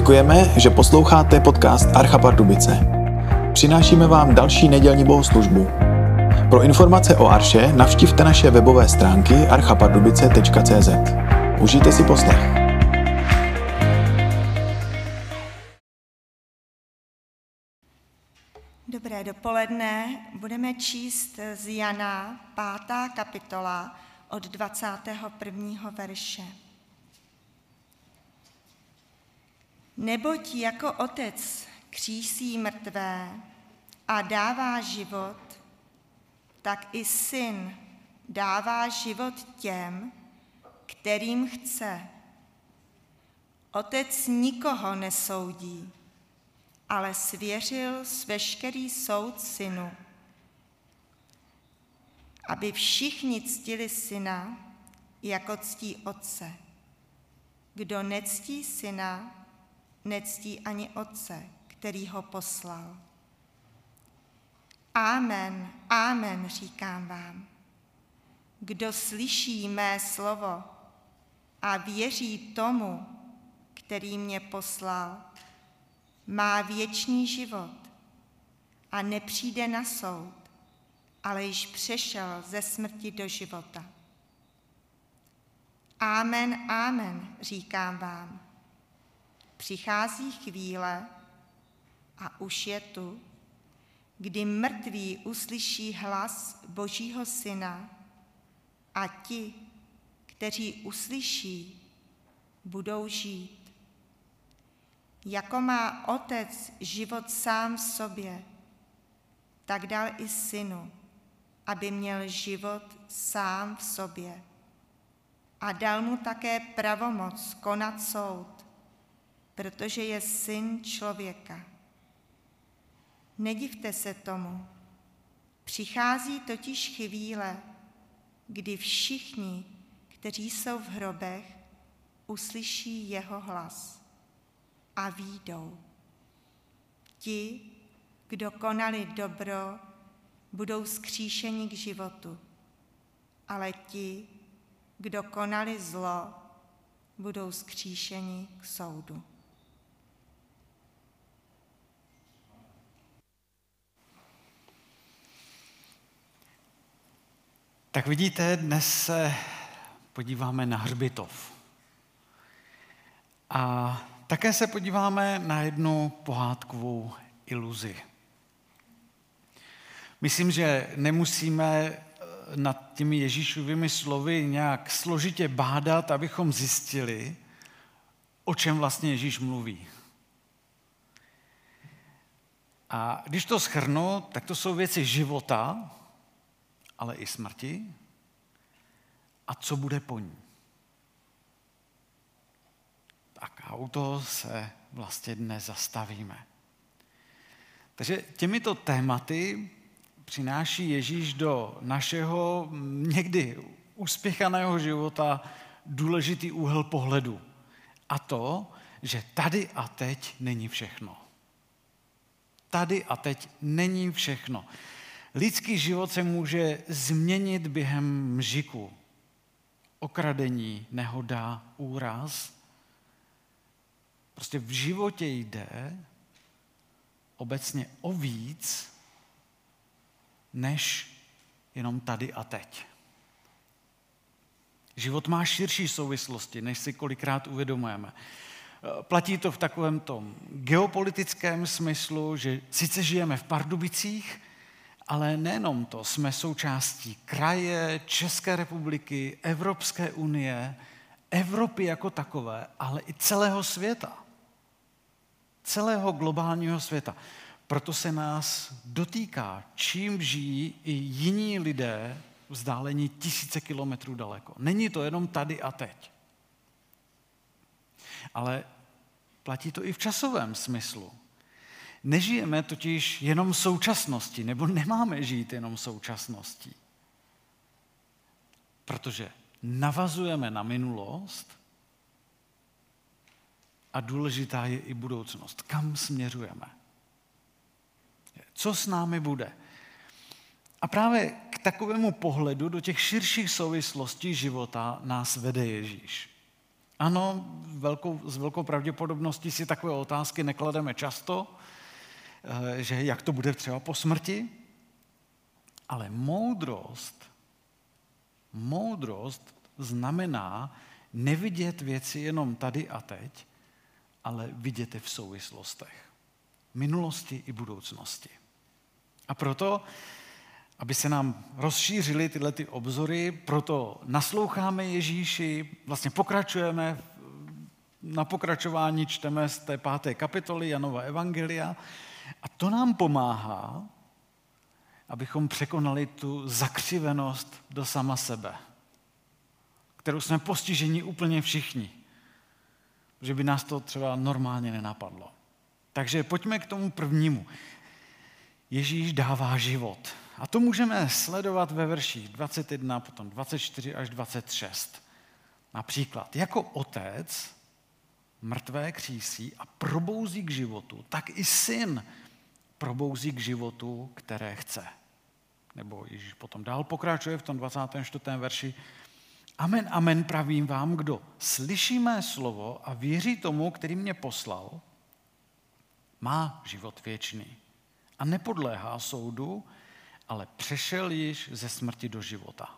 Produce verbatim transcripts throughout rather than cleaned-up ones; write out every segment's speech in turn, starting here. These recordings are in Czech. Děkujeme, že posloucháte podcast Archa Pardubice. Přinášíme vám další nedělní bohoslužbu. Pro informace o Arše navštivte naše webové stránky archa pardubice tečka cé zet. Užijte si poslech. Dobré dopoledne, budeme číst z Jana pátá kapitola od dvacátého prvního verše. Neboť jako Otec křísí mrtvé a dává život, tak i Syn dává život těm, kterým chce. Otec nikoho nesoudí, ale svěřil veškerý soud Synu, aby všichni ctili Syna, jako ctí Otce. Kdo nectí Syna, nectí ani Otce, který ho poslal. Amen, amen, říkám vám. Kdo slyší mé slovo a věří tomu, který mě poslal, má věčný život a nepřijde na soud, ale již přešel ze smrti do života. Amen, amen, říkám vám. Přichází chvíle, a už je tu, kdy mrtví uslyší hlas Božího Syna a ti, kteří uslyší, budou žít. Jako má Otec život sám v sobě, tak dal i Synu, aby měl život sám v sobě. A dal mu také pravomoc konat soud, protože je Syn člověka. Nedivte se tomu, přichází totiž chvíle, kdy všichni, kteří jsou v hrobech, uslyší jeho hlas a výjdou. Ti, kdo konali dobro, budou zkříšeni k životu, ale ti, kdo konali zlo, budou zkříšeni k soudu. Tak vidíte, dnes se podíváme na hřbitov. A také se podíváme na jednu pohádkovou iluzi. Myslím, že nemusíme nad těmi Ježíšovými slovy nějak složitě bádat, abychom zjistili, o čem vlastně Ježíš mluví. A když to shrnu, tak to jsou věci života, ale i smrti. A co bude po ní? Tak a u toho se vlastně dnes zastavíme. Takže těmito tématy přináší Ježíš do našeho někdy uspěchaného života důležitý úhel pohledu. A to, že tady a teď není všechno. Tady a teď není všechno. Lidský život se může změnit během mžiku. Okradení, nehoda, úraz. Prostě v životě jde obecně o víc, než jenom tady a teď. Život má širší souvislosti, než si kolikrát uvědomujeme. Platí to v takovém tom geopolitickém smyslu, že sice žijeme v Pardubicích, ale nejenom to, jsme součástí kraje, České republiky, Evropské unie, Evropy jako takové, ale i celého světa. Celého globálního světa. Proto se nás dotýká, čím žijí i jiní lidé vzdálení tisíce kilometrů daleko. Není to jenom tady a teď. Ale platí to i v časovém smyslu. Nežijeme totiž jenom současností, nebo nemáme žít jenom současností. Protože navazujeme na minulost a důležitá je i budoucnost. Kam směřujeme? Co s námi bude? A právě k takovému pohledu do těch širších souvislostí života nás vede Ježíš. Ano, velkou, s velkou pravděpodobností si takové otázky neklademe často, že jak to bude třeba po smrti, ale moudrost, moudrost znamená nevidět věci jenom tady a teď, ale vidět je v souvislostech, minulosti i budoucnosti. A proto, aby se nám rozšířily tyhle ty obzory, proto nasloucháme Ježíši, vlastně pokračujeme, na pokračování čteme z té páté kapitoly Janova evangelia a to nám pomáhá, abychom překonali tu zakřivenost do sama sebe, kterou jsme postiženi úplně všichni, že by nás to třeba normálně nenapadlo. Takže pojďme k tomu prvnímu. Ježíš dává život. A to můžeme sledovat ve verších dvacet jedna, potom dvacet čtyři až dvacet šest. Například, jako otec mrtvé křísí a probouzí k životu, tak i syn probouzí k životu, které chce. Nebo Ježíš potom dál pokračuje v tom dvacátém čtvrtém verši. Amen, amen, pravím vám, kdo slyší mé slovo a věří tomu, který mě poslal, má život věčný a nepodléhá soudu, ale přešel již ze smrti do života.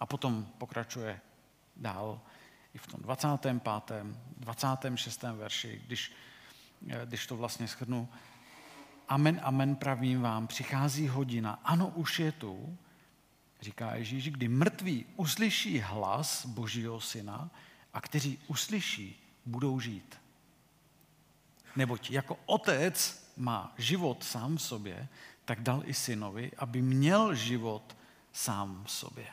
A potom pokračuje dál i v tom dvacátém pátém, dvacátém šestém verši, když, když to vlastně shrnu. Amen, amen, pravím vám, přichází hodina, ano, už je tu, říká Ježíš, kdy mrtví uslyší hlas Božího syna a kteří uslyší, budou žít. Neboť jako otec má život sám v sobě, tak dal i synovi, aby měl život sám v sobě.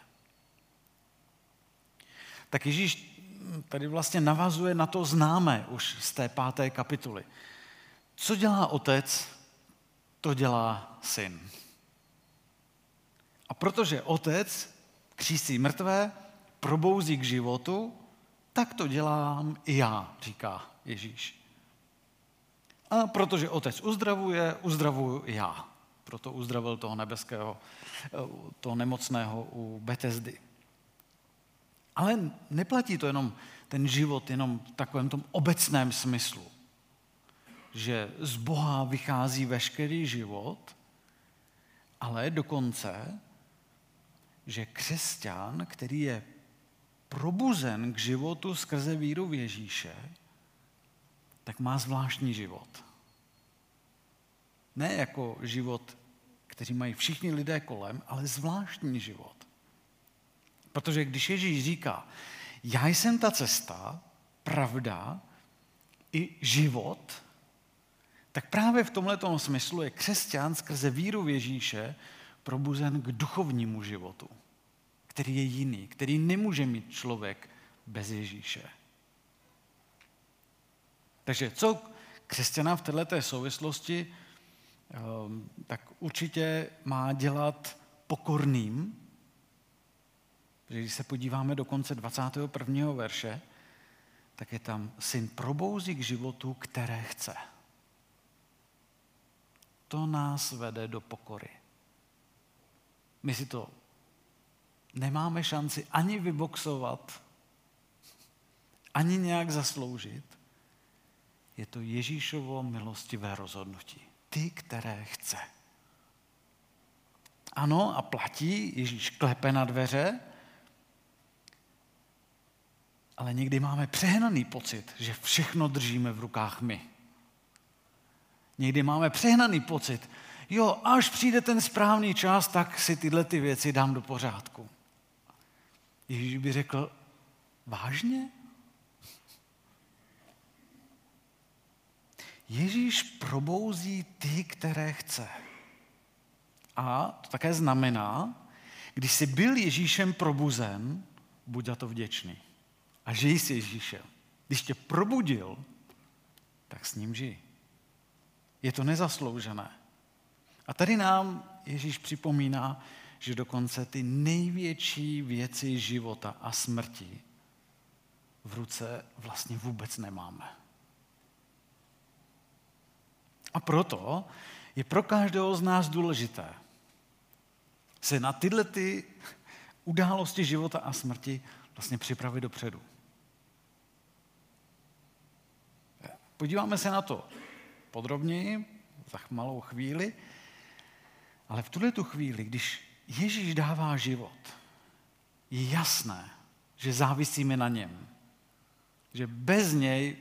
Tak Ježíš tady vlastně navazuje na to známé už z té páté kapitoly. Co dělá otec, to dělá syn. A protože otec křísí mrtvé, probouzí k životu, tak to dělám i já, říká Ježíš. A protože otec uzdravuje, uzdravuju i já. Proto uzdravil toho nebeského, toho nemocného u Betesdy. Ale neplatí to jenom ten život, jenom v takovém tom obecném smyslu, že z Boha vychází veškerý život, ale dokonce že křesťan, který je probuzen k životu skrze víru v Ježíše, tak má zvláštní život. Ne jako život, který mají všichni lidé kolem, ale zvláštní život. Protože když Ježíš říká, já jsem ta cesta, pravda i život, tak právě v tomhletom smyslu je křesťan skrze víru v Ježíše probuzen k duchovnímu životu, který je jiný, který nemůže mít člověk bez Ježíše. Takže co křesťana v této souvislosti, tak určitě má dělat pokorným, protože když se podíváme do konce dvacátého prvního verše, tak je tam syn probouzí k životu, které chce. To nás vede do pokory. My si to nemáme šanci ani vyboxovat, ani nějak zasloužit. Je to Ježíšovo milostivé rozhodnutí. Ty, které chce. Ano, a platí, Ježíš klepe na dveře, ale někdy máme přehnaný pocit, že všechno držíme v rukách my. Někdy máme přehnaný pocit, jo, až přijde ten správný čas, tak si tyhle ty věci dám do pořádku. Ježíš by řekl, vážně? Ježíš probouzí ty, které chce. A to také znamená, když jsi byl Ježíšem probuzen, buď za to vděčný. A žij s Ježíšem. Když tě probudil, tak s ním žij. Je to nezasloužené. A tady nám Ježíš připomíná, že dokonce ty největší věci života a smrti v ruce vlastně vůbec nemáme. A proto je pro každého z nás důležité se na tyhle ty události života a smrti vlastně připravit dopředu. Podíváme se na to podrobněji za malou chvíli, ale v tuhle tu chvíli, když Ježíš dává život, je jasné, že závisíme na něm, že bez něj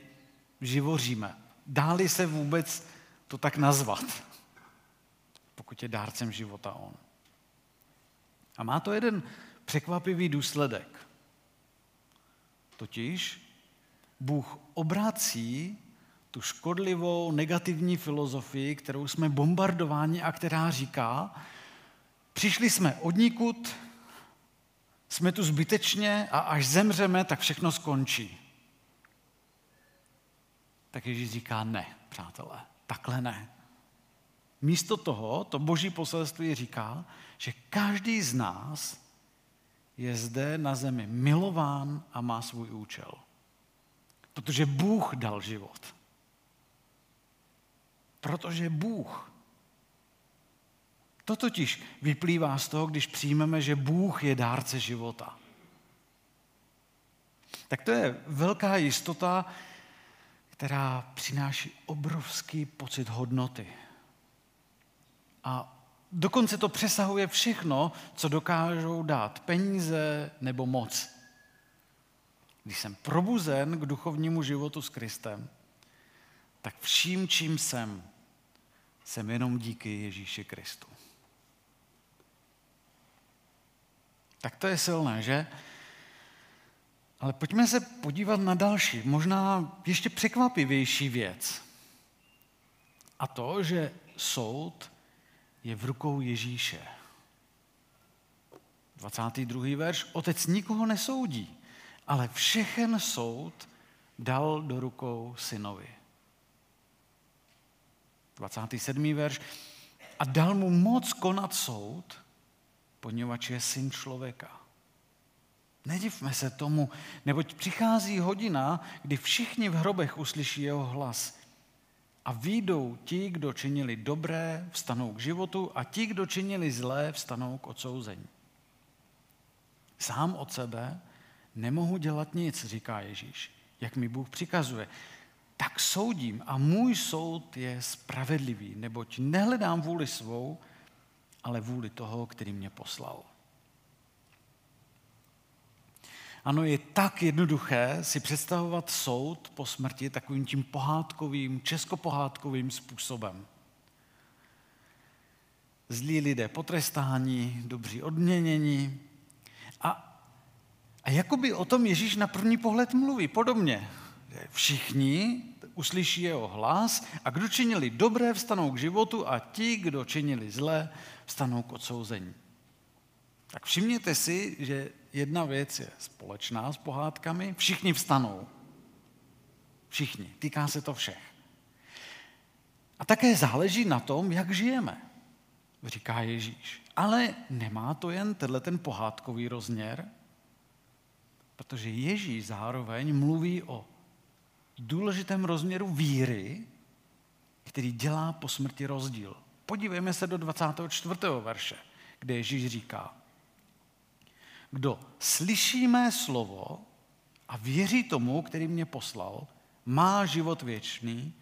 živoříme. Dá-li se vůbec to tak nazvat, pokud je dárcem života on. A má to jeden překvapivý důsledek. Totiž Bůh obrací tu škodlivou negativní filozofii, kterou jsme bombardováni a která říká, přišli jsme odnikud, jsme tu zbytečně a až zemřeme, tak všechno skončí. Tak Ježíš říká ne, přátelé, takhle ne. Místo toho to boží poselství říká, že každý z nás je zde na zemi milován a má svůj účel. Protože Bůh dal život. Protože Bůh. To totiž vyplývá z toho, když přijmeme, že Bůh je dárce života. Tak to je velká jistota, která přináší obrovský pocit hodnoty. A dokonce to přesahuje všechno, co dokážou dát peníze nebo moc. Když jsem probuzen k duchovnímu životu s Kristem, tak vším, čím jsem, jsem jenom díky Ježíši Kristu. Tak to je silné, že? Ale pojďme se podívat na další, možná ještě překvapivější věc. A to, že soud je v rukou Ježíše. dvacátý druhý verš. Otec nikoho nesoudí, ale všechen soud dal do rukou synovi. dvacátý sedmý verš. A dal mu moc konat soud, poněvadž je syn člověka. Nedivme se tomu, neboť přichází hodina, kdy všichni v hrobech uslyší jeho hlas. A vyjdou ti, kdo činili dobré, vstanou k životu a ti, kdo činili zlé, vstanou k odsouzení. Sám od sebe nemohu dělat nic, říká Ježíš, jak mi Bůh přikazuje. Tak soudím a můj soud je spravedlivý, neboť nehledám vůli svou, ale vůli toho, který mě poslal. Ano, je tak jednoduché si představovat soud po smrti takovým tím pohádkovým, českopohádkovým způsobem. Zlí lidé potrestáni, dobří odměnění. A, a jakoby o tom Ježíš na první pohled mluví podobně. Všichni uslyší jeho hlas a kdo činili dobré, vstanou k životu a ti, kdo činili zlé, vstanou k odsouzení. Tak všimněte si, že jedna věc je společná s pohádkami, všichni vstanou. Všichni, týká se to všech. A také záleží na tom, jak žijeme, říká Ježíš. Ale nemá to jen tenhle ten pohádkový rozměr, protože Ježíš zároveň mluví o důležitém rozměru víry, který dělá po smrti rozdíl. Podívejme se do dvacátého čtvrtého verše, kde Ježíš říká, kdo slyší mé slovo a věří tomu, který mě poslal, má život věčný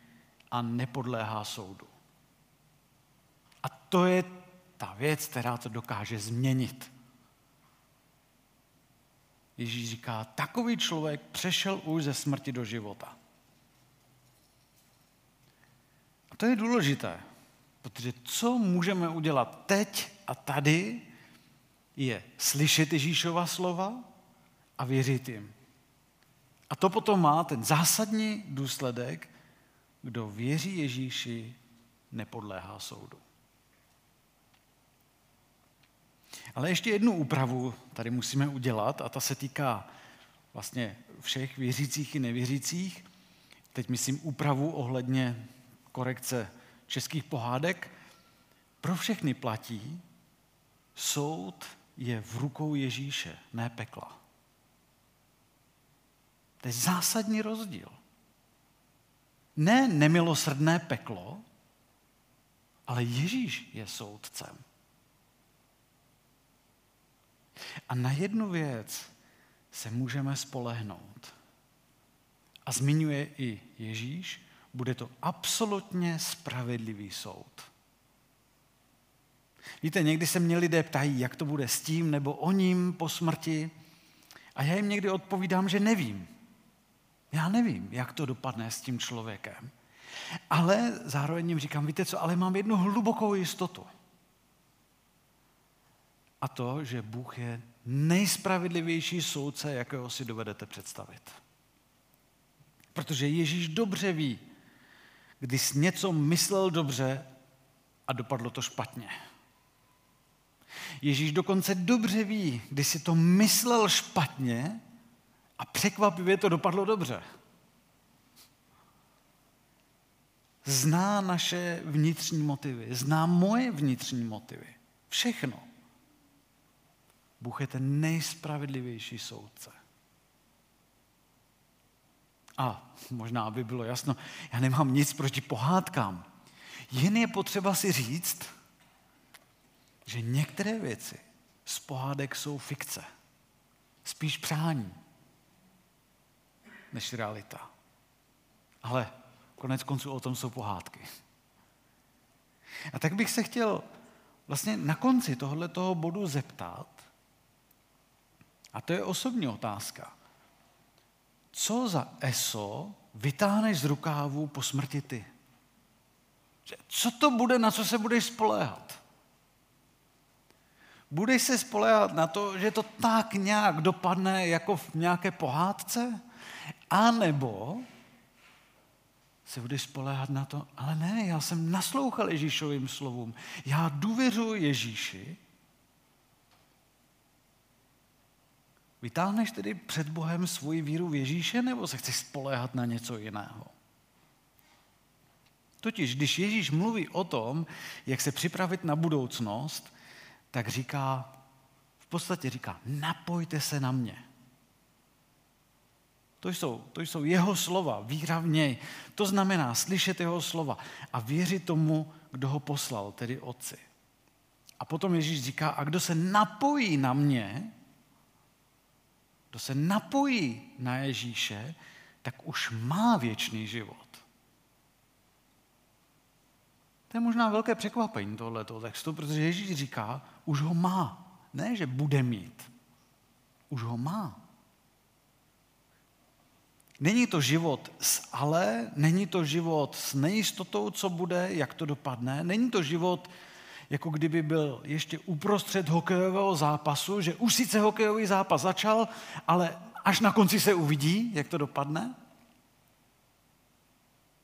a nepodléhá soudu. A to je ta věc, která to dokáže změnit. Ježíš říká, takový člověk přešel už ze smrti do života. A to je důležité, protože co můžeme udělat teď a tady, je slyšet Ježíšova slova a věřit jim. A to potom má ten zásadní důsledek, kdo věří Ježíši, nepodléhá soudu. Ale ještě jednu úpravu tady musíme udělat a ta se týká vlastně všech věřících i nevěřících. Teď myslím úpravu ohledně korekce českých pohádek. Pro všechny platí soud je v rukou Ježíše, ne pekla. To je zásadní rozdíl. Ne nemilosrdné peklo, ale Ježíš je soudcem. A na jednu věc se můžeme spolehnout. A zmiňuje i Ježíš, Bude to absolutně spravedlivý soud. Víte, někdy se mě lidé ptají, jak to bude s tím nebo o ním po smrti. A já jim někdy odpovídám, že nevím. Já nevím, jak to dopadne s tím člověkem. Ale zároveň jim říkám, víte co, ale mám jednu hlubokou jistotu. A to, že Bůh je nejspravedlivější soudce, jakého si dovedete představit. Protože Ježíš dobře ví, když něco myslel dobře a dopadlo to špatně. Ježíš dokonce dobře ví, když si to myslel špatně a překvapivě to dopadlo dobře. Zná naše vnitřní motivy, zná moje vnitřní motivy, všechno. Bůh je ten nejspravedlivější soudce. A možná, aby bylo jasno, já nemám nic proti pohádkám. Jen je potřeba si říct, že některé věci z pohádek jsou fikce. Spíš přání než realita. Ale konec konců o tom jsou pohádky. A tak bych se chtěl vlastně na konci tohoto bodu zeptat, a to je osobní otázka. Co za eso vytáhneš z rukávu po smrti ty? Co to bude, na co se budeš spoléhat? Budeš se spoléhat na to, že to tak nějak dopadne jako v nějaké pohádce? A nebo se budeš spoléhat na to, ale ne, já jsem naslouchal Ježíšovým slovům. Já důvěřuji Ježíši. Vytáhneš tedy před Bohem svoji víru v Ježíše, nebo se chceš spoléhat na něco jiného? Totiž, když Ježíš mluví o tom, jak se připravit na budoucnost, tak říká, v podstatě říká, napojte se na mě. To jsou, to jsou jeho slova, víra v něj. To znamená slyšet jeho slova a věřit tomu, kdo ho poslal, tedy Otci. A potom Ježíš říká, a kdo se napojí na mě, kdo se napojí na Ježíše, tak už má věčný život. To je možná velké překvapení tohoto textu, protože Ježíš říká, už ho má. Ne, že bude mít. Už ho má. Není to život s ale, není to život s nejistotou, co bude, jak to dopadne. Není to život, jako kdyby byl ještě uprostřed hokejového zápasu, že už sice hokejový zápas začal, ale až na konci se uvidí, jak to dopadne.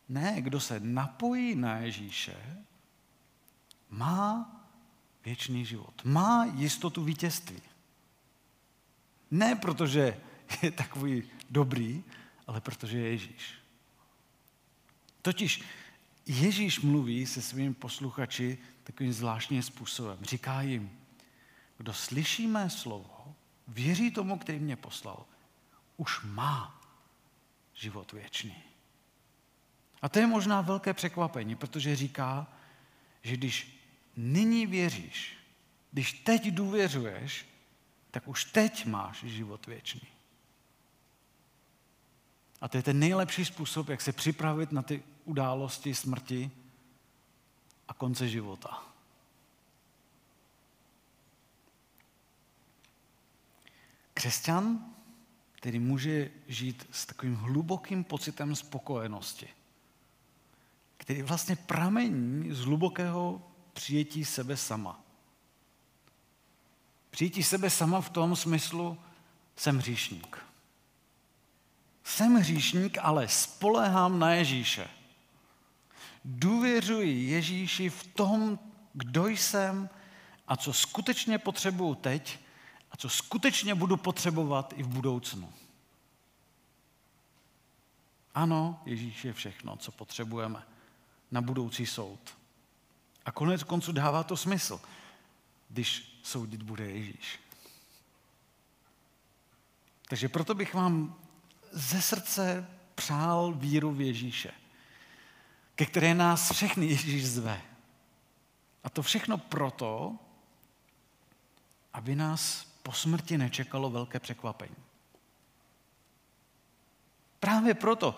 Ne, kdo se napojí na Ježíše, má věčný život, má jistotu vítězství. Ne protože je takový dobrý, ale protože je Ježíš. Totiž Ježíš mluví se svými posluchači takovým zvláštním způsobem. Říká jim, kdo slyší mé slovo, věří tomu, který mě poslal, už má život věčný. A to je možná velké překvapení, protože říká, že když nyní věříš, když teď důvěřuješ, tak už teď máš život věčný. A to je ten nejlepší způsob, jak se připravit na ty události smrti a konce života. Křesťan tedy může žít s takovým hlubokým pocitem spokojenosti, který vlastně pramení z hlubokého přijetí sebe sama. Přijetí sebe sama v tom smyslu, jsem hříšník. Jsem hříšník, ale spoléhám na Ježíše. Důvěřuji Ježíši v tom, kdo jsem a co skutečně potřebuju teď a co skutečně budu potřebovat i v budoucnu. Ano, Ježíš je všechno, co potřebujeme na budoucí soud. A konec konců dává to smysl, když soudit bude Ježíš. Takže proto bych vám ze srdce přál víru v Ježíše, ke které nás všechny Ježíš zve. A to všechno proto, aby nás po smrti nečekalo velké překvapení. Právě proto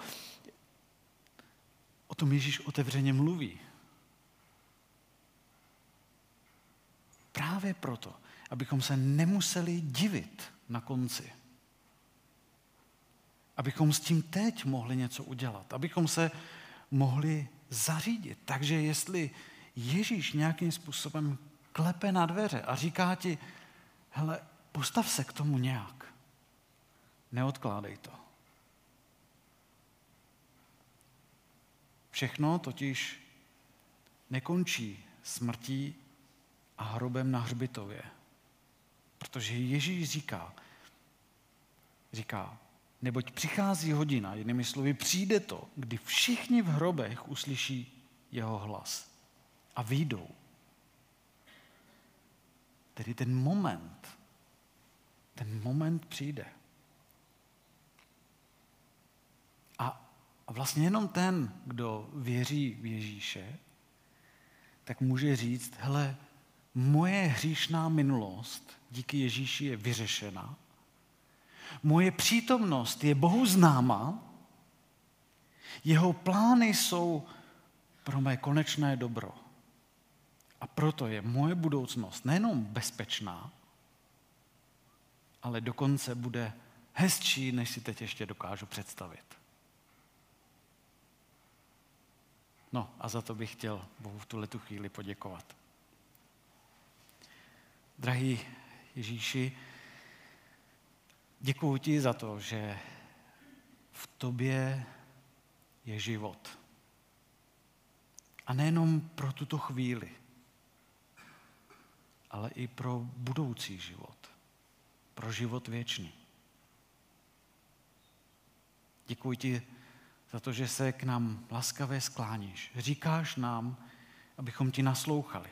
O tom Ježíš otevřeně mluví. Právě proto, abychom se nemuseli divit na konci. Abychom s tím teď mohli něco udělat. Abychom se mohli zařídit. Takže jestli Ježíš nějakým způsobem klepe na dveře a říká ti, hele, postav se k tomu nějak. Neodkládej to. Všechno totiž nekončí smrtí a hrobem na hřbitově. Protože Ježíš říká, říká, neboť přichází hodina, jinými slovy přijde to, kdy všichni v hrobech uslyší jeho hlas a vyjdou. Tedy ten moment, ten moment přijde. A, a vlastně jenom ten, kdo věří v Ježíše, tak může říct, hele, moje hříšná minulost díky Ježíši je vyřešena, moje přítomnost je Bohu známa, jeho plány jsou pro mé konečné dobro. A proto je moje budoucnost nejenom bezpečná, ale dokonce bude hezčí, než si teď ještě dokážu představit. No a za to bych chtěl Bohu v tuhletu chvíli poděkovat. Drahý Ježíši, děkuji ti za to, že v tobě je život. A nejenom pro tuto chvíli, ale i pro budoucí život, pro život věčný. Děkuji ti za to, že se k nám laskavě skláníš. Říkáš nám, abychom ti naslouchali,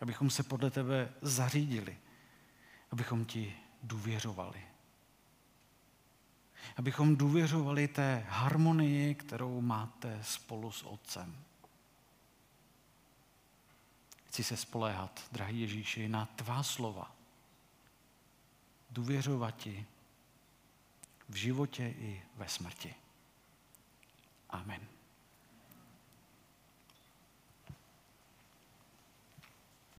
abychom se podle tebe zařídili, abychom ti důvěřovali. Abychom důvěřovali té harmonii, kterou máte spolu s Otcem. Chci se spoléhat, drahý Ježíši, na tvá slova. Důvěřovat ti v životě i ve smrti. Amen.